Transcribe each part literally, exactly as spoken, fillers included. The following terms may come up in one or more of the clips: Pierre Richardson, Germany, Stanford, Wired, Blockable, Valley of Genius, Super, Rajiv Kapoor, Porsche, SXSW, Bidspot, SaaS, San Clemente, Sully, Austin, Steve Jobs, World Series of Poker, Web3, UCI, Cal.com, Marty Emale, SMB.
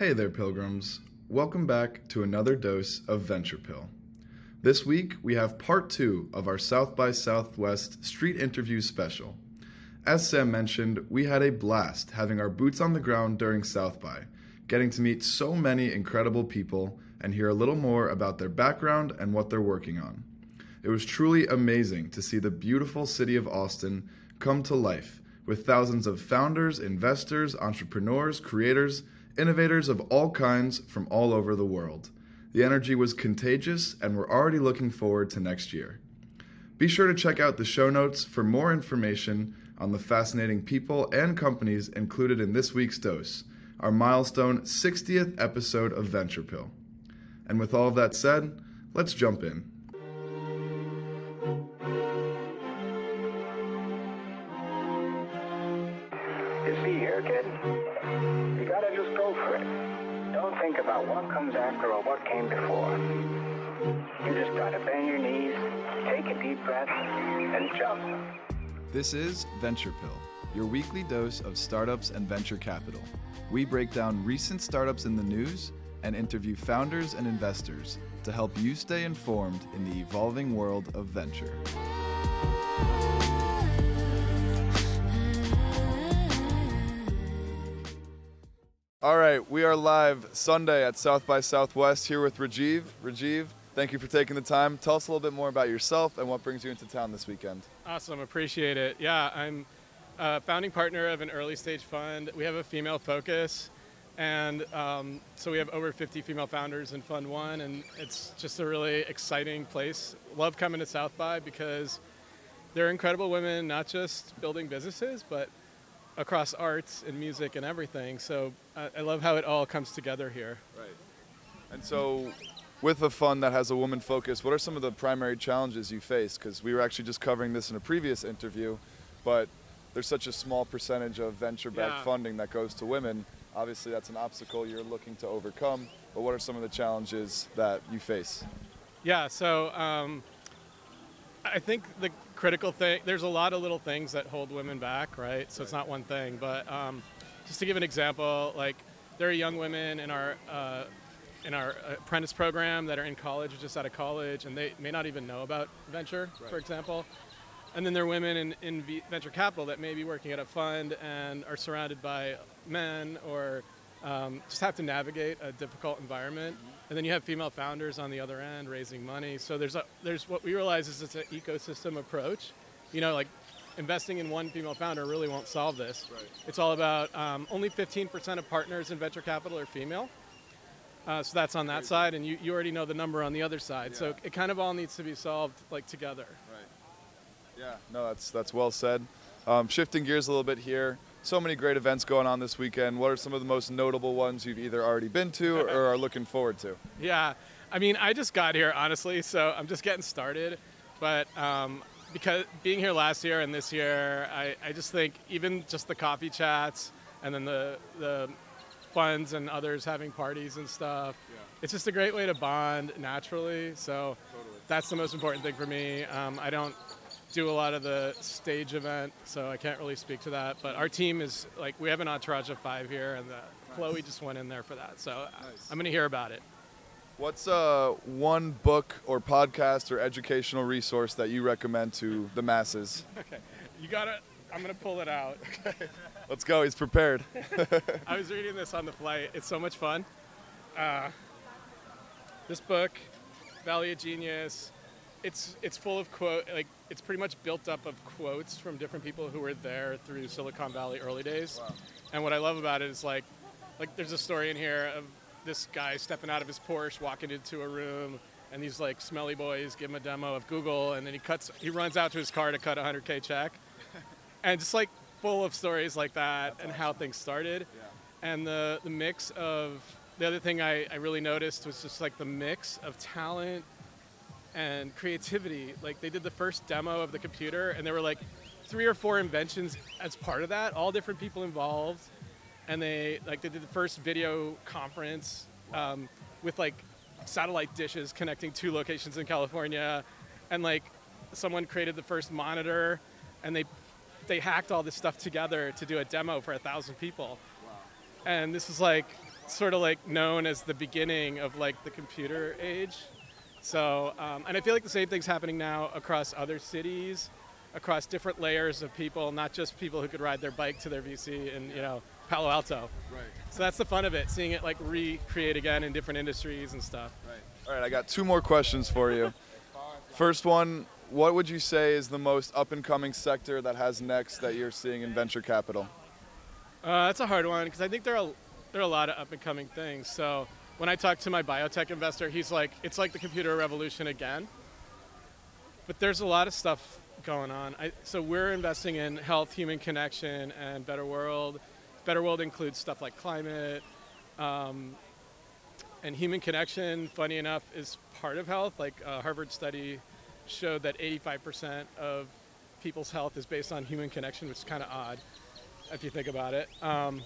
Hey there, Pilgrims. Welcome back to another dose of VenturePill. This week, we have part two of our South by Southwest street interview special. As Sam mentioned, we had a blast having our boots on the ground during South by, getting to meet so many incredible people and hear a little more about their background and what they're working on. It was truly amazing to see the beautiful city of Austin come to life with thousands of founders, investors, entrepreneurs, creators, innovators of all kinds from all over the world. The energy was contagious, and we're already looking forward to next year. Be sure to check out the show notes for more information on the fascinating people and companies included in this week's dose, our milestone sixtieth episode of VenturePill. And with all of that said, let's jump in. It's me here, kid. About what comes after or what came before. You just gotta bend your knees, take a deep breath, and jump. This is VenturePill, your weekly dose of startups and venture capital. We break down recent startups in the news and interview founders and investors to help you stay informed in the evolving world of venture. All right, we are live Sunday at South by Southwest here with Rajiv. Rajiv, thank you for taking the time. Tell us a little bit more about yourself and what brings you into town this weekend. Awesome, appreciate it. Yeah, I'm a founding partner of an early stage fund. We have a female focus, and um, so we have over fifty female founders in Fund One, and it's just a really exciting place. Love coming to South by because they're incredible women, not just building businesses, but across arts and music and everything. So uh, I love how it all comes together here. Right. And so with a fund that has a woman focus, what are some of the primary challenges you face? Because we were actually just covering this in a previous interview, but there's such a small percentage of venture-backed yeah. funding that goes to women. Obviously, that's an obstacle you're looking to overcome, but what are some of the challenges that you face? Yeah, so um, I think the critical thing, there's a lot of little things that hold women back, right? So right. It's not one thing, but um, just to give an example, like there are young women in our uh, in our apprentice program that are in college or just out of college, and they may not even know about venture, right. for example. And then there are women in, in v- venture capital that may be working at a fund and are surrounded by men or um, just have to navigate a difficult environment. Mm-hmm. And then you have female founders on the other end raising money. So there's a, there's what we realize is it's an ecosystem approach. You know, like investing in one female founder really won't solve this. Right. It's all about um, only fifteen percent of partners in venture capital are female. Uh, so that's on that side, and you, you already know the number on the other side. Yeah. So it kind of all needs to be solved like together. Right. Yeah, no, that's, that's well said. Um, shifting gears a little bit here. So many great events going on this weekend. What are some of the most notable ones you've either already been to or are looking forward to? Yeah, I mean, I just got here, honestly, so I'm just getting started. But um, because being here last year and this year, I, I just think even just the coffee chats and then the the funds and others having parties and stuff, yeah. it's just a great way to bond naturally. So totally. That's the most important thing for me. Um, I don't do a lot of the stage event, so I can't really speak to that. But our team is, like, we have an entourage of five here, and the nice. Chloe just went in there for that. So nice. I'm going to hear about it. What's uh, one book or podcast or educational resource that you recommend to the masses? Okay. You got to, I'm going to pull it out. Okay. Let's go. He's prepared. I was reading this on the flight. It's so much fun. Uh, this book, Valley of Genius, It's it's full of quote, like it's pretty much built up of quotes from different people who were there through Silicon Valley early days. Wow. And what I love about it is like, like there's a story in here of this guy stepping out of his Porsche, walking into a room, and these like smelly boys give him a demo of Google, and then he cuts, he runs out to his car to cut a one hundred K check, and just like full of stories like that. That's and awesome. How things started, yeah. and the the mix of the other thing I, I really noticed was just like the mix of talent and creativity. Like they did the first demo of the computer, and there were like three or four inventions as part of that, all different people involved. And they like they did the first video conference um, with like satellite dishes connecting two locations in California, and like someone created the first monitor, and they they hacked all this stuff together to do a demo for a thousand people. Wow. And this is like sort of like known as the beginning of like the computer age. So, um, and I feel like the same thing's happening now across other cities, across different layers of people, not just people who could ride their bike to their V C in, you know, Palo Alto. Right. So that's the fun of it, seeing it like recreate again in different industries and stuff. Right. All right, I got two more questions for you. First one, what would you say is the most up-and-coming sector that has next that you're seeing in venture capital? Uh, that's a hard one, because I think there are there are a lot of up-and-coming things. So when I talk to my biotech investor, he's like, it's like the computer revolution again. But there's a lot of stuff going on. I, so we're investing in health, human connection, and Better World. Better World includes stuff like climate, um, and human connection, funny enough, is part of health. Like a Harvard study showed that eighty-five percent of people's health is based on human connection, which is kind of odd if you think about it. Um,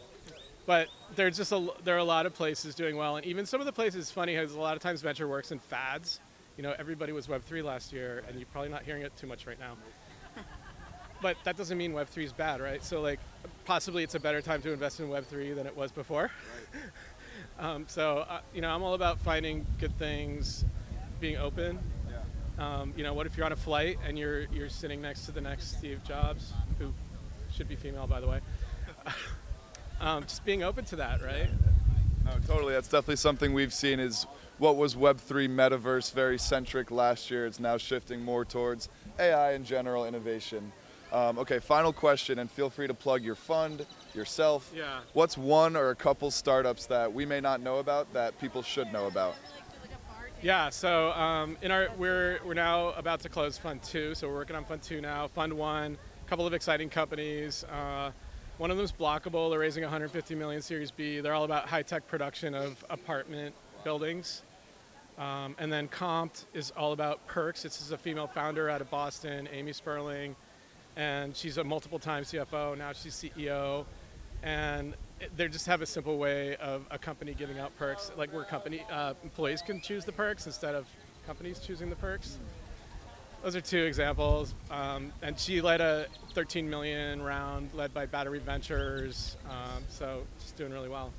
but there's just a, there are a lot of places doing well, and even some of the places, funny, because a lot of times venture works in fads. You know, everybody was Web three last year, and you're probably not hearing it too much right now. But that doesn't mean Web three is bad, right? So like, possibly it's a better time to invest in Web three than it was before. Right. Um, so, uh, you know, I'm all about finding good things, being open. Yeah. Um, you know, what if you're on a flight and you're you're sitting next to the next Steve Jobs, who should be female, by the way. um, just being open to that, right? No, totally. That's definitely something we've seen is what was Web three metaverse very centric last year. It's now shifting more towards A I and general innovation. Um, okay, final question, and feel free to plug your fund, yourself. Yeah. What's one or a couple startups that we may not know about that people should know about? Yeah, so um, in our we're we're now about to close Fund Two, so we're working on Fund Two now. Fund One, a couple of exciting companies. Uh, one of them is Blockable. They're raising one hundred fifty million dollars Series B. They're all about high-tech production of apartment wow. buildings. Um, and then Compt is all about perks. This is a female founder out of Boston, Amy Sperling. And she's a multiple-time C F O, now she's C E O, and they just have a simple way of a company giving out perks, like where company uh, employees can choose the perks instead of companies choosing the perks. Those are two examples, um, and she led a thirteen million round led by Battery Ventures, um, so she's doing really well.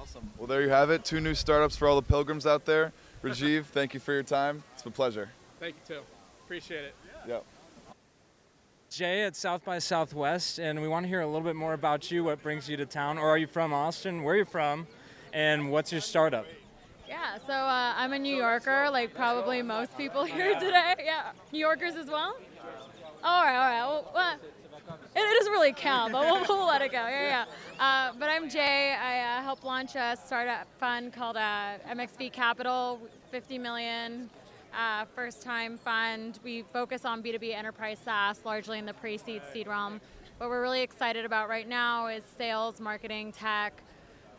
Awesome. Well, there you have it, two new startups for all the pilgrims out there. Rajiv, thank you for your time. It's been a pleasure. Thank you, too. Appreciate it. Yeah. Yep. Jay at South by Southwest, and we want to hear a little bit more about you. What brings you to town? Or are you from Austin? Where are you from? And what's your startup? Yeah, so uh, I'm a New Yorker, like probably most people here today. Yeah, New Yorkers as well? All right, all right. Well, well, it doesn't really count, but we'll, we'll let it go. Yeah, yeah. Uh, but I'm Jay. I uh, helped launch a startup fund called uh, M X V Capital, fifty million dollars. Uh, first-time fund. We focus on B two B enterprise SaaS, largely in the pre-seed seed realm. What we're really excited about right now is sales, marketing, tech,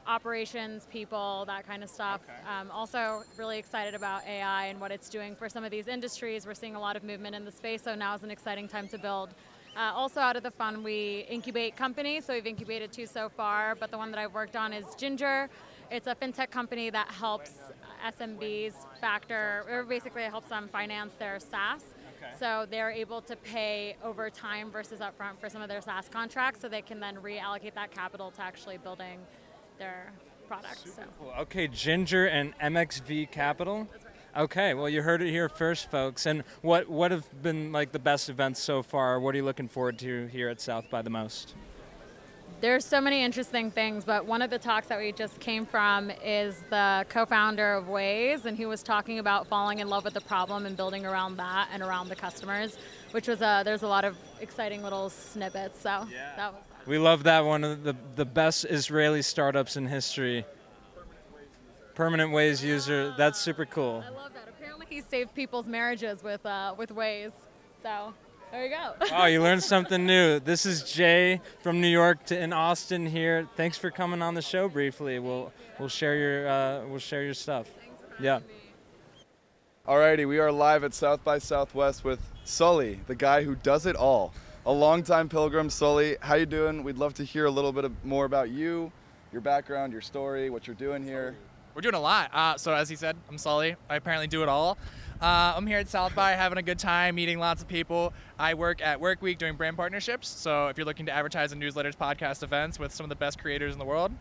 operations, people, that kind of stuff. Okay. Um, also really excited about A I and what it's doing for some of these industries. We're seeing a lot of movement in the space, so now is an exciting time to build. Uh, also out of the fund, we incubate companies, so we've incubated two so far, but the one that I've worked on is Gynger. It's a fintech company that helps S M Bs factor, or basically helps them finance their SaaS. Okay. So they're able to pay over time versus upfront for some of their SaaS contracts, so they can then reallocate that capital to actually building their products. So. Cool. Okay, Gynger and M X V Capital. That's right. Okay, well you heard it here first, folks. And what, what have been like the best events so far? What are you looking forward to here at South by the most? There's so many interesting things, but one of the talks that we just came from is the co-founder of Waze, and he was talking about falling in love with the problem and building around that and around the customers, which was a, there's a lot of exciting little snippets, so yeah. that was that. We love that one of the, the best Israeli startups in history. Permanent Waze user, that's super cool. I love that. Apparently he saved people's marriages with, uh, with Waze, so... There you go. Wow, you learned something new. This is Jay from New York to in Austin here. Thanks for coming on the show briefly. We'll we'll share your uh, we'll share your stuff. Thanks for having yeah. me. Alrighty, we are live at South by Southwest with Sully, the guy who does it all. A longtime pilgrim, Sully. How you doing? We'd love to hear a little bit more about you, your background, your story, what you're doing here. We're doing a lot. Uh, so as he said, I'm Sully. I apparently do it all. Uh, I'm here at South by having a good time, meeting lots of people. I work at Workweek doing brand partnerships. So if you're looking to advertise in newsletters, podcasts, events with some of the best creators in the world,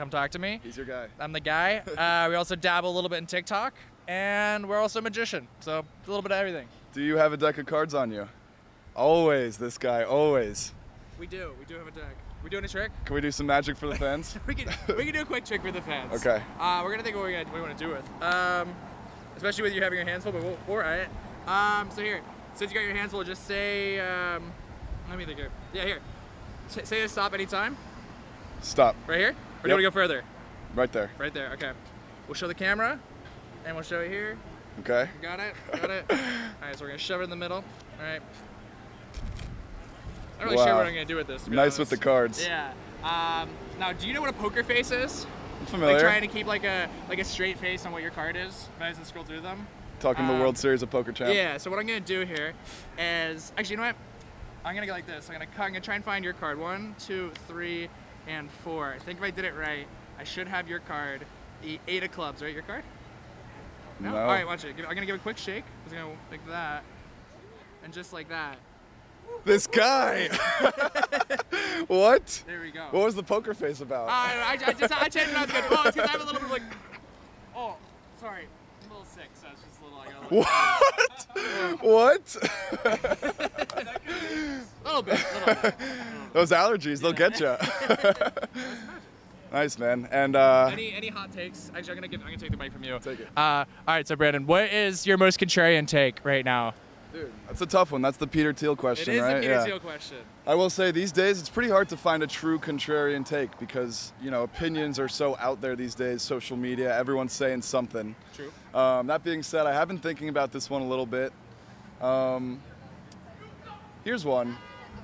come talk to me. He's your guy. I'm the guy. Uh, we also dabble a little bit in TikTok, and we're also a magician, so a little bit of everything. Do you have a deck of cards on you? Always, this guy, always. We do. We do have a deck. We doing a trick? Can we do some magic for the fans? we can we can do a quick trick for the fans. Okay. Uh, we're gonna think what we, we want to do with, um, especially with you having your hands full. But we'll, all right. Um, so here, since you got your hands full, just say. Um, let me think here. Yeah, here. T- say a stop anytime. Stop. Right here? Or yep. Do you want to go further? Right there. Right there. Okay. We'll show the camera, and we'll show it here. Okay. Got it. Got it. all right. So we're gonna shove it in the middle. All right. I'm not really wow. sure what I'm going to do with this. Nice honest. With the cards. Yeah. Um, now, do you know what a poker face is? I'm familiar. Like trying to keep like a like a straight face on what your card is, but I just scroll through them. Talking um, the World Series of Poker champ. Yeah, so what I'm going to do here is, actually, you know what? I'm going to go like this. I'm going to I'm gonna try and find your card. One, two, three, and four. I think if I did it right, I should have your card. The eight of clubs, right? Your card? No? no. All right, watch it. I'm going to give it a quick shake. I'm going to like that. And just like that. This guy. What? There we go. What was the poker face about? Uh, I, I just I changed my good. Oh, it's because I have a little bit of like. Oh, sorry. I'm a little sick, so it's just a little. I got a little what? What? a little bit. A little bit. Those allergies, they'll get you. Nice, man. And uh, any any hot takes? Actually, I'm gonna give. I'm gonna take the mic from you. Take it. Uh, all right. So, Brandon, what is your most contrarian take right now? Dude, that's a tough one. That's the Peter Thiel question, right? It is right? the Peter yeah. Thiel question. I will say these days it's pretty hard to find a true contrarian take because, you know, opinions are so out there these days, social media, everyone's saying something. True. Um, that being said, I have been thinking about this one a little bit. Um, here's one.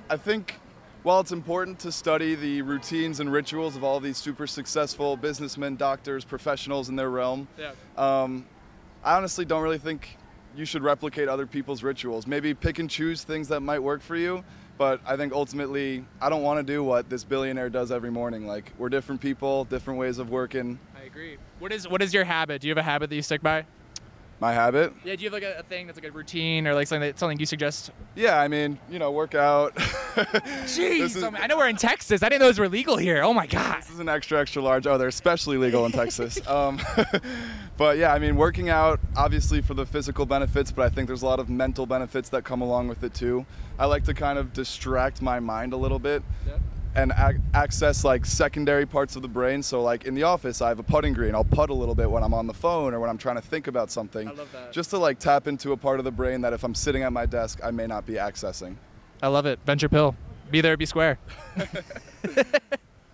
I think while it's important to study the routines and rituals of all these super successful businessmen, doctors, professionals in their realm, yeah. um, I honestly don't really think you should replicate other people's rituals. Maybe pick and choose things that might work for you, but I think ultimately, I don't want to do what this billionaire does every morning. Like, we're different people, different ways of working. I agree. What is what is your habit? Do you have a habit that you stick by? My habit? Yeah, do you have like a, a thing that's like a routine or like something that, something you suggest? Yeah, I mean, you know, work out. Jeez, is, I, mean, I know we're in Texas. I didn't know those were legal here. Oh my God. This is an extra, extra large. Oh, they're especially legal in Texas. Um, but yeah, I mean, working out, obviously for the physical benefits, but I think there's a lot of mental benefits that come along with it too. I like to kind of distract my mind a little bit. Yeah. And ac- access like secondary parts of the brain. So like in the office, I have a putting green. I'll putt a little bit when I'm on the phone or when I'm trying to think about something. I love that. Just to like tap into a part of the brain that if I'm sitting at my desk, I may not be accessing. I love it. VenturePill. Be there, be square.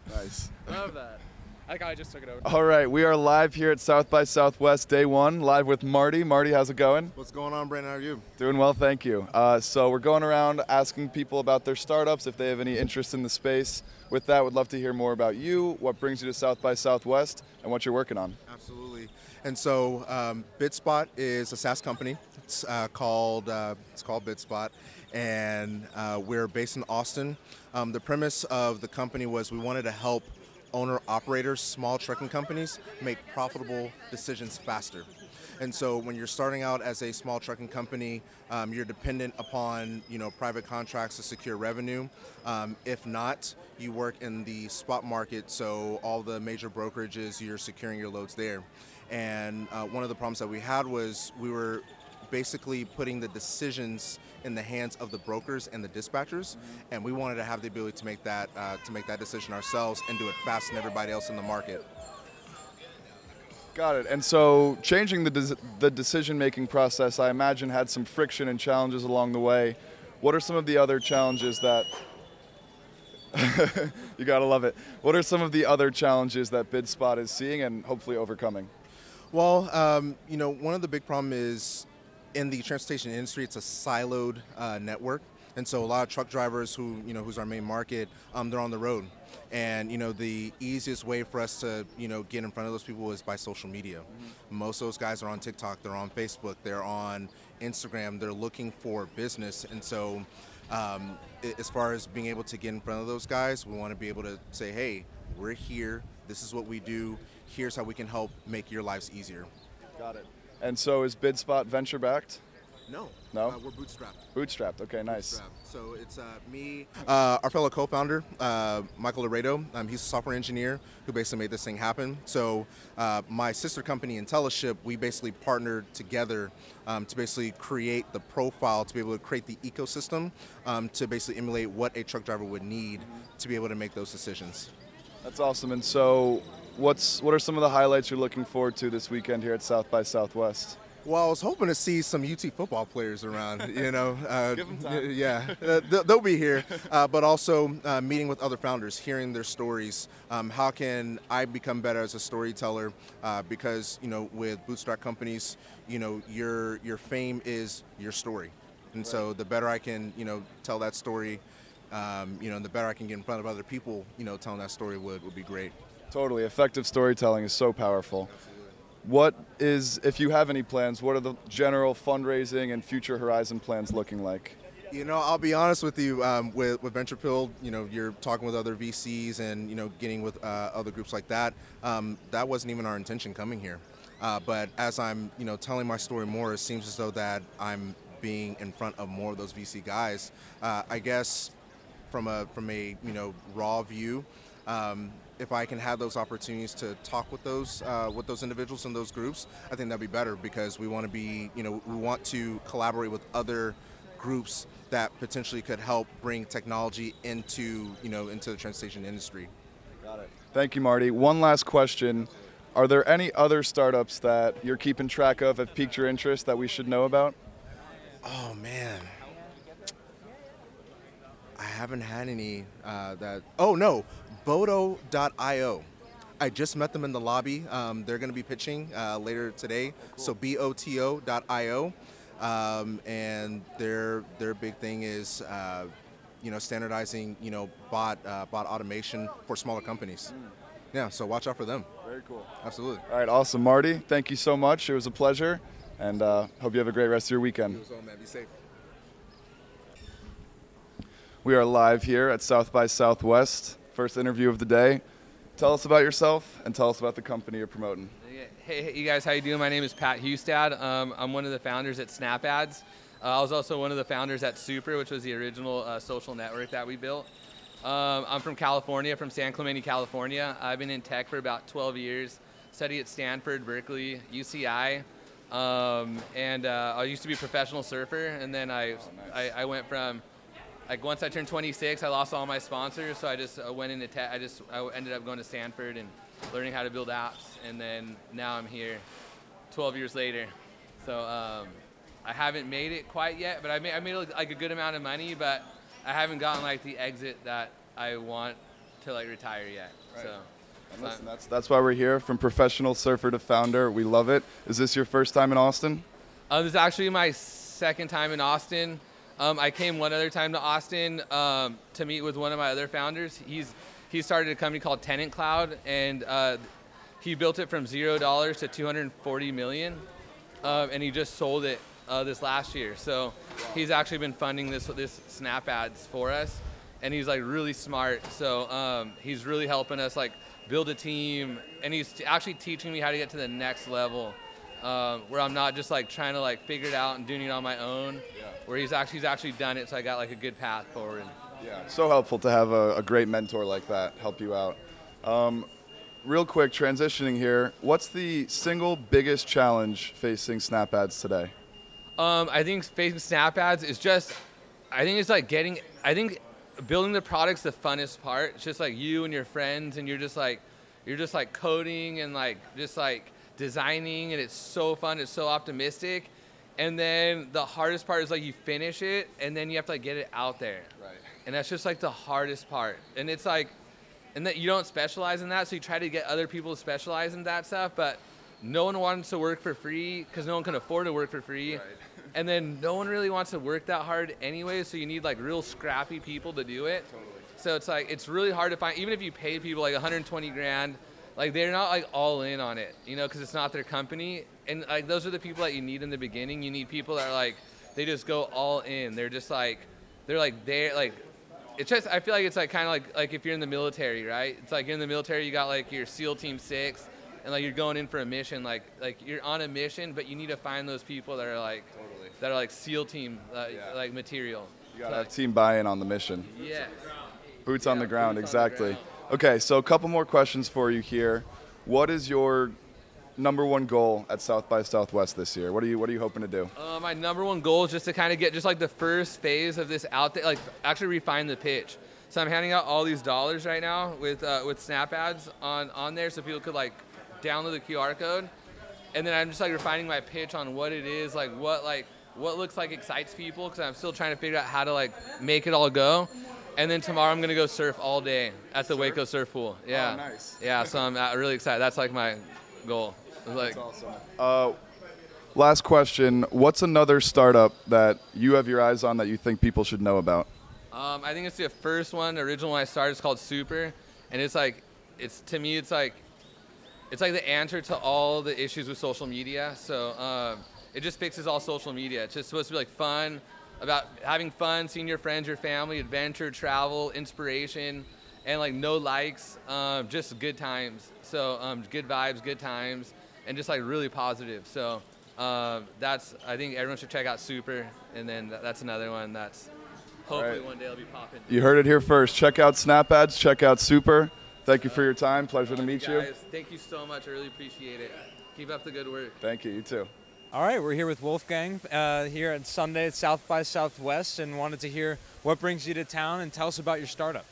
Nice. Love that. I think I just took it over. All right, we are live here at South by Southwest Day One, live with Marty. Marty, how's it going? What's going on, Brandon? How are you? Doing well, thank you. Uh, so we're going around asking people about their startups, if they have any interest in the space. With that, would love to hear more about you, what brings you to South by Southwest, and what you're working on. Absolutely. And so um, Bidspot is a SaaS company. It's uh, called uh, it's called Bidspot, and uh, we're based in Austin. Um, the premise of the company was we wanted to help owner-operators, small trucking companies, make profitable decisions faster. And so when you're starting out as a small trucking company, um, you're dependent upon, you know, private contracts to secure revenue. Um, if not, you work in the spot market, so all the major brokerages, you're securing your loads there. And uh, one of the problems that we had was we were basically putting the decisions in the hands of the brokers and the dispatchers, and we wanted to have the ability to make that uh, to make that decision ourselves and do it faster than everybody else in the market. Got it. And so changing the de- the decision-making process, I imagine, had some friction and challenges along the way. What are some of the other challenges that you gotta love it. What are some of the other challenges that Bidspot is seeing and hopefully overcoming? Well, um, you know, one of the big problem is in the transportation industry, it's a siloed uh, network, and so a lot of truck drivers who, you know, who's our main market, um, they're on the road, and you know the easiest way for us to, you know, get in front of those people is by social media. Mm-hmm. Most of those guys are on TikTok, they're on Facebook, they're on Instagram, they're looking for business, and so um, as far as being able to get in front of those guys, we want to be able to say, hey, we're here, this is what we do, here's how we can help make your lives easier. Got it. And so is Bidspot venture-backed? No. No? Uh, we're bootstrapped. Bootstrapped. Okay, nice. Bootstrapped. So it's uh, me. Uh, our fellow co-founder, uh, Michael Laredo, um, he's a software engineer who basically made this thing happen. So uh, my sister company, IntelliShip, we basically partnered together um, to basically create the profile, to be able to create the ecosystem, um, to basically emulate what a truck driver would need to be able to make those decisions. That's awesome. And so what's what are some of the highlights you're looking forward to this weekend here at South by Southwest? Well, I was hoping to see some U T football players around, you know. Uh, Give them time. Yeah, uh, they'll be here. Uh, but also uh, meeting with other founders, hearing their stories. Um, how can I become better as a storyteller? Uh, because, you know, with bootstrap companies, you know, your your fame is your story. And right. So the better I can, you know, tell that story, um, you know, and the better I can get in front of other people, you know, telling that story would, would be great. Totally. Effective storytelling is so powerful. Absolutely. What is, if you have any plans, what are the general fundraising and future horizon plans looking like? You know, I'll be honest with you, um, with, with VenturePill, you know, you're talking with other V Cs and, you know, getting with uh, other groups like that. Um, that wasn't even our intention coming here. Uh, but as I'm, you know, telling my story more, it seems as though that I'm being in front of more of those V C guys. Uh, I guess from a, from a, you know, raw view, um, if I can have those opportunities to talk with those uh, with those individuals in those groups, I think that'd be better because we want to be, you know, we want to collaborate with other groups that potentially could help bring technology into, you know, into the transportation industry. Got it. Thank you, Marty. One last question. Are there any other startups that you're keeping track of have piqued your interest that we should know about? Oh, man. I haven't had any uh, that, oh no, Boto dot I O. I just met them in the lobby. Um, they're gonna be pitching uh, later today. Oh, cool. So B O T O dot I O. Um, and their their big thing is, uh, you know, standardizing, you know, bot, uh, bot automation for smaller companies. Mm. Yeah, so watch out for them. Very cool. Absolutely. All right, awesome. Marty, thank you so much. It was a pleasure. And uh, hope you have a great rest of your weekend. You as well, man. Be safe. We are live here at South by Southwest. First interview of the day. Tell us about yourself and tell us about the company you're promoting. Hey, hey you guys, how you doing? My name is Pat Hustad. Um, I'm one of the founders at Snap Ads. Uh, I was also one of the founders at Super, which was the original uh, social network that we built. Um, I'm from California, from San Clemente, California. I've been in tech for about twelve years. Studied at Stanford, Berkeley, U C I. Um, and uh, I used to be a professional surfer, and then I, oh, nice. I, I went from Like once I turned twenty-six, I lost all my sponsors, so I just uh, went into tech. I just I ended up going to Stanford and learning how to build apps, and then now I'm here, twelve years later. So um, I haven't made it quite yet, but I made I made like a good amount of money, but I haven't gotten like the exit that I want to like retire yet. Right. So and listen, um, that's that's why we're here. From professional surfer to founder, we love it. Is this your first time in Austin? Uh, this is actually my second time in Austin. Um, I came one other time to Austin um, to meet with one of my other founders. He's he started a company called Tenant Cloud, and uh, he built it from zero dollars to two hundred forty million, um, and he just sold it uh, this last year. So he's actually been funding this this Snap Ads for us, and he's like really smart. So um, he's really helping us like build a team, and he's t- actually teaching me how to get to the next level. Um, where I'm not just like trying to like figure it out and doing it on my own, yeah. Where he's actually he's actually done it, so I got like a good path forward. Yeah, so helpful to have a, a great mentor like that help you out. Um, real quick, transitioning here, what's the single biggest challenge facing Snap Ads today? Um, I think facing Snap Ads is just, I think it's like getting, I think building the product's the funnest part. It's just like you and your friends, and you're just like, you're just like coding and like just like designing, and it's so fun, it's so optimistic, and then the hardest part is like you finish it and then you have to like get it out there, right? And that's just like the hardest part, and it's like, and that you don't specialize in that, so you try to get other people to specialize in that stuff, but no one wants to work for free because no one can afford to work for free, right. And then no one really wants to work that hard anyway, so you need like real scrappy people to do it. Totally. So it's like it's really hard to find, even if you pay people like one hundred twenty grand, like they're not like all in on it, you know, because it's not their company. And like those are the people that you need in the beginning. You need people that are like, they just go all in. They're just like, they're like, they're like, it's just, I feel like it's like kind of like, like if you're in the military, right? It's like you're in the military, you got like your SEAL Team Six, and like you're going in for a mission. Like, like you're on a mission, but you need to find those people that are like, totally. that are like SEAL team uh, yeah. like material. You gotta so have like, team buy-in on the mission. Yeah. Boots yeah, on the ground, exactly. The ground. Okay, so a couple more questions for you here. What is your number one goal at South by Southwest this year? What are you What are you hoping to do? Uh, my number one goal is just to kind of get just like the first phase of this out there, like actually refine the pitch. So I'm handing out all these dollars right now with uh, with Snap Ads on on there, so people could like download the Q R code, and then I'm just like refining my pitch on what it is, like what like what looks like excites people, because I'm still trying to figure out how to like make it all go. And then tomorrow I'm going to go surf all day at the surf? Waco Surf Pool. Yeah. Oh, nice. Yeah, so I'm uh, really excited. That's like my goal. Like, that's awesome. Uh, last question. What's another startup that you have your eyes on that you think people should know about? Um, I think it's the first one, the original one I started. It's called Super. And it's like, it's to me, it's like, it's like the answer to all the issues with social media. So uh, it just fixes all social media. It's just supposed to be like fun, about having fun, seeing your friends, your family, adventure, travel, inspiration, and like no likes, um, just good times. So um, good vibes, good times, and just like really positive. So uh, that's, I think everyone should check out Super. And then th- that's another one that's hopefully right. one day it'll be popping. You heard it here first. Check out Snap Ads, check out Super. Thank you for your time. Pleasure uh, to meet you, guys. you. Thank you so much. I really appreciate it. Keep up the good work. Thank you. You too. All right, we're here with Wolfgang uh, here at Sunday at South by Southwest, and wanted to hear what brings you to town and tell us about your startup.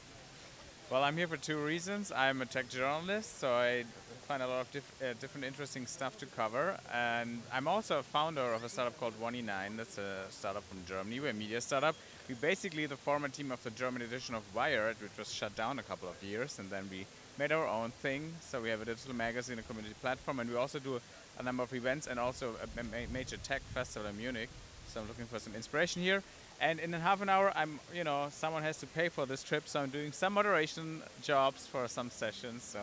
Well, I'm here for two reasons. I'm a tech journalist, so I find a lot of diff- uh, different interesting stuff to cover. And I'm also a founder of a startup called one e nine. That's a startup from Germany. We're a media startup. We're basically the former team of the German edition of Wired, which was shut down a couple of years, and then we made our own thing. So we have a digital magazine, a community platform, and we also do a a number of events and also a major tech festival in Munich. So I'm looking for some inspiration here. And in half an hour, I'm, you know, someone has to pay for this trip. So I'm doing some moderation jobs for some sessions. So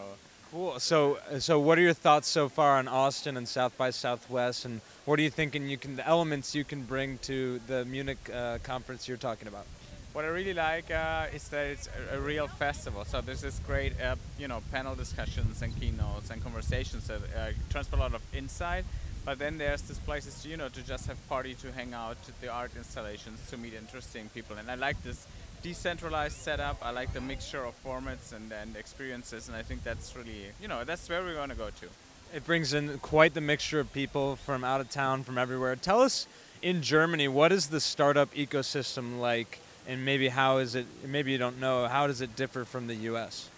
cool. So, so what are your thoughts so far on Austin and South by Southwest? And what are you thinking you can, the elements you can bring to the Munich uh, conference you're talking about? What I really like uh, is that it's a, a real festival. So there's this great, uh, you know, panel discussions and keynotes and conversations that uh, transfer a lot of insight. But then there's this places, to, you know, to just have party, to hang out, to the art installations, to meet interesting people. And I like this decentralized setup. I like the mixture of formats and, and experiences. And I think that's really, you know, that's where we're going to go to. It brings in quite the mixture of people from out of town, from everywhere. Tell us, in Germany, what is the startup ecosystem like? And maybe how is it, maybe you don't know, how does it differ from the U S?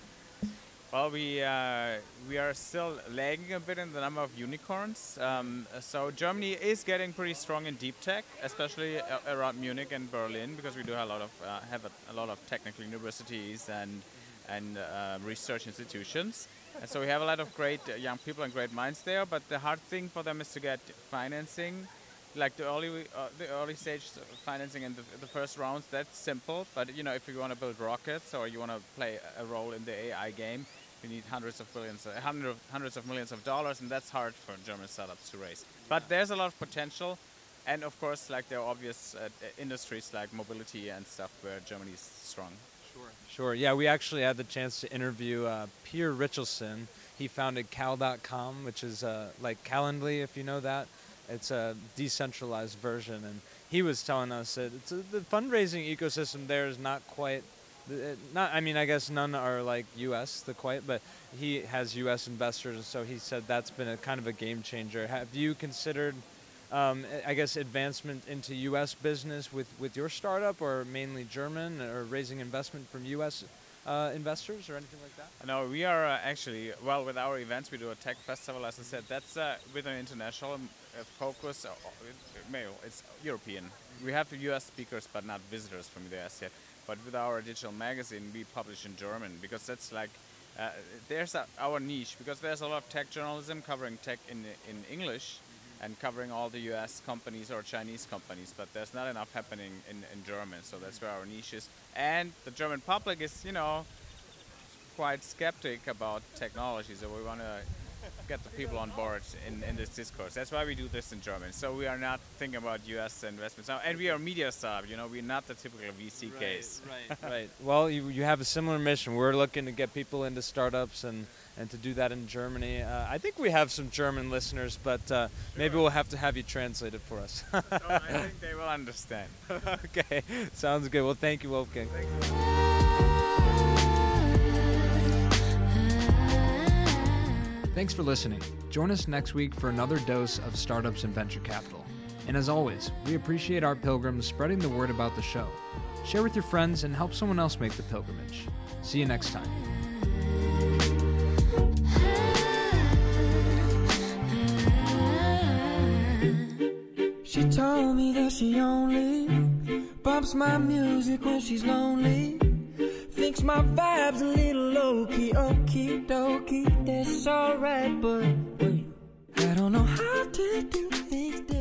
Well, we uh, we are still lagging a bit in the number of unicorns. Um, so Germany is getting pretty strong in deep tech, especially around Munich and Berlin, because we do have a lot of uh, have a, a lot of technical universities and and uh, research institutions. And so we have a lot of great young people and great minds there. But the hard thing for them is to get financing. Like the early, uh, the early stage financing and the, the first rounds, that's simple. But you know, if you want to build rockets or you want to play a role in the A I game, you need hundreds of billions, uh, hundreds, of, hundreds of millions of dollars, and that's hard for German startups to raise. But there's a lot of potential, and of course, like there are obvious uh, industries like mobility and stuff where Germany is strong. Sure. Sure. Yeah, we actually had the chance to interview uh, Pierre Richardson. He founded Cal dot com, which is uh, like Calendly, if you know that. It's a decentralized version, and he was telling us that it's a, the fundraising ecosystem there is not quite, it, not. I mean, I guess none are like U S the quite, but he has U S investors, so he said that's been a kind of a game changer. Have you considered, um, I guess, advancement into U S business with, with your startup, or mainly German, or raising investment from U S Uh, investors or anything like that? No, we are uh, actually, well, with our events, we do a tech festival, as I said, that's uh, with an international uh, focus. Uh, it, it's European. We have U S speakers, but not visitors from the U S yet. But with our digital magazine, we publish in German, because that's like, uh, there's a, our niche, because there's a lot of tech journalism covering tech in, in English, mm-hmm. and covering all the U S companies or Chinese companies, but there's not enough happening in, in German, so that's where our niche is. And the German public is, you know, quite skeptic about technology, so we want to get the people on board in, in this discourse. That's why we do this in Germany. So we are not thinking about U S investments now, and we are a media startup. You know, we're not the typical V C right, case. Right, right. Well, you you have a similar mission. We're looking to get people into startups and. And to do that in Germany. Uh, I think we have some German listeners, but uh, sure. maybe we'll have to have you translate it for us. No, I think they will understand. Okay, sounds good. Well, thank you, Wolfgang. Thank you. Thanks for listening. Join us next week for another dose of Startups and Venture Capital. And as always, we appreciate our pilgrims spreading the word about the show. Share with your friends and help someone else make the pilgrimage. See you next time. She told me that she only bumps my music when she's lonely. Thinks my vibe's a little low-key, okie dokie, that's alright, but wait, I don't know how to do things that